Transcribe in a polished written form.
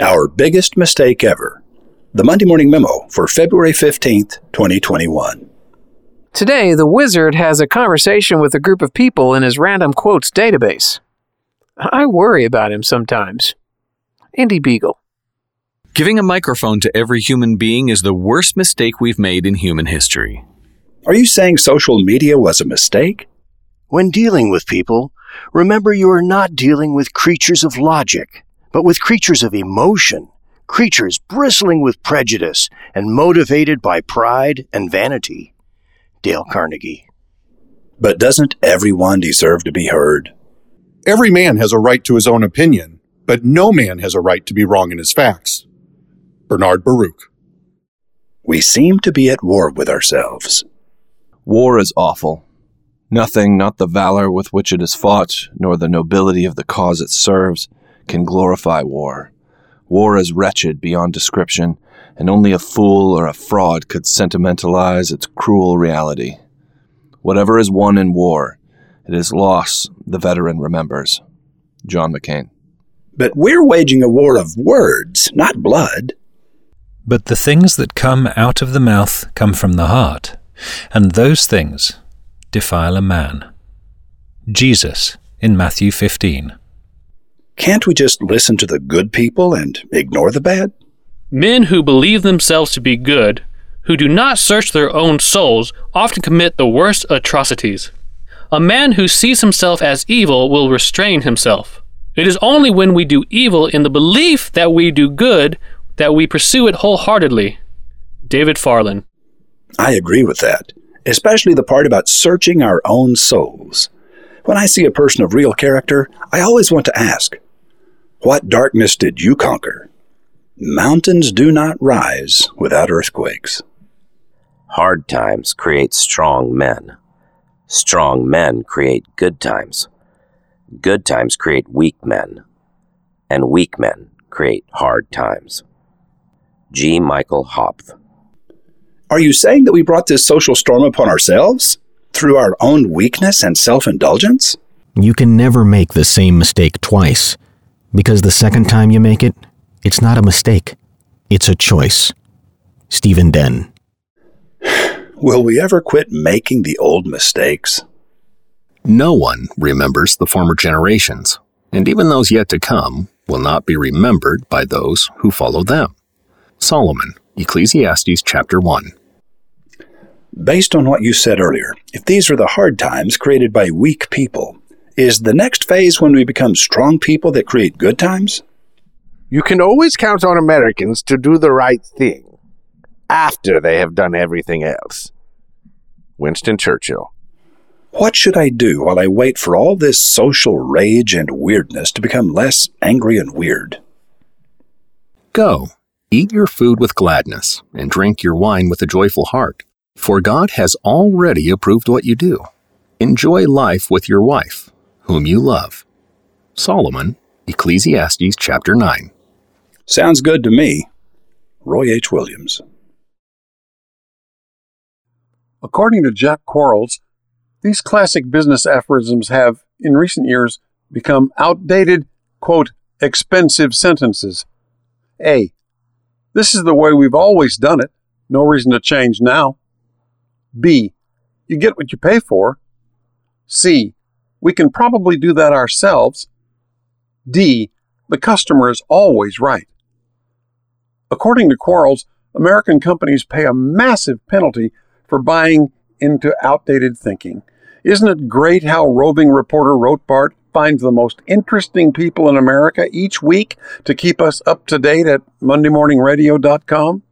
Our biggest mistake ever. The Monday Morning Memo for February 15th, 2021. Today, the wizard has a conversation with a group of people in his random quotes database. I worry about him sometimes. Indy Beagle. Giving a microphone to every human being is the worst mistake we've made in human history. Are you saying social media was a mistake? When dealing with people, remember you are not dealing with creatures of logic, but with creatures of emotion, creatures bristling with prejudice and motivated by pride and vanity. Dale Carnegie. But doesn't everyone deserve to be heard? Every man has a right to his own opinion, but no man has a right to be wrong in his facts. Bernard Baruch. We seem to be at war with ourselves. War is awful. Nothing, not the valor with which it is fought, nor the nobility of the cause it serves, can glorify war. War is wretched beyond description, and only a fool or a fraud could sentimentalize its cruel reality. Whatever is won in war, it is loss the veteran remembers. John McCain. But we're waging a war of words, not blood. But the things that come out of the mouth come from the heart, and those things defile a man. Jesus in Matthew 15. Can't we just listen to the good people and ignore the bad? Men who believe themselves to be good, who do not search their own souls, often commit the worst atrocities. A man who sees himself as evil will restrain himself. It is only when we do evil in the belief that we do good that we pursue it wholeheartedly. David Farland. I agree with that, especially the part about searching our own souls. When I see a person of real character, I always want to ask, what darkness did you conquer? Mountains do not rise without earthquakes. Hard times create strong men. Strong men create good times. Good times create weak men. And weak men create hard times. G. Michael Hopf. Are you saying that we brought this social storm upon ourselves? Through our own weakness and self-indulgence? You can never make the same mistake twice, because the second time you make it, it's not a mistake. It's a choice. Stephen Den. Will we ever quit making the old mistakes? No one remembers the former generations, and even those yet to come will not be remembered by those who follow them. Solomon, Ecclesiastes chapter 1. Based on what you said earlier, if these are the hard times created by weak people, is the next phase when we become strong people that create good times? You can always count on Americans to do the right thing after they have done everything else. Winston Churchill. What should I do while I wait for all this social rage and weirdness to become less angry and weird? Go, eat your food with gladness, and drink your wine with a joyful heart. For God has already approved what you do. Enjoy life with your wife, whom you love. Solomon, Ecclesiastes chapter 9. Sounds good to me. Roy H. Williams. According to Jack Quarles, these classic business aphorisms have, in recent years, become outdated, quote, expensive sentences. A. This is the way we've always done it. No reason to change now. B. You get what you pay for. C. We can probably do that ourselves. D. The customer is always right. According to Quarles, American companies pay a massive penalty for buying into outdated thinking. Isn't it great how roving reporter Rotbart finds the most interesting people in America each week to keep us up to date at mondaymorningradio.com?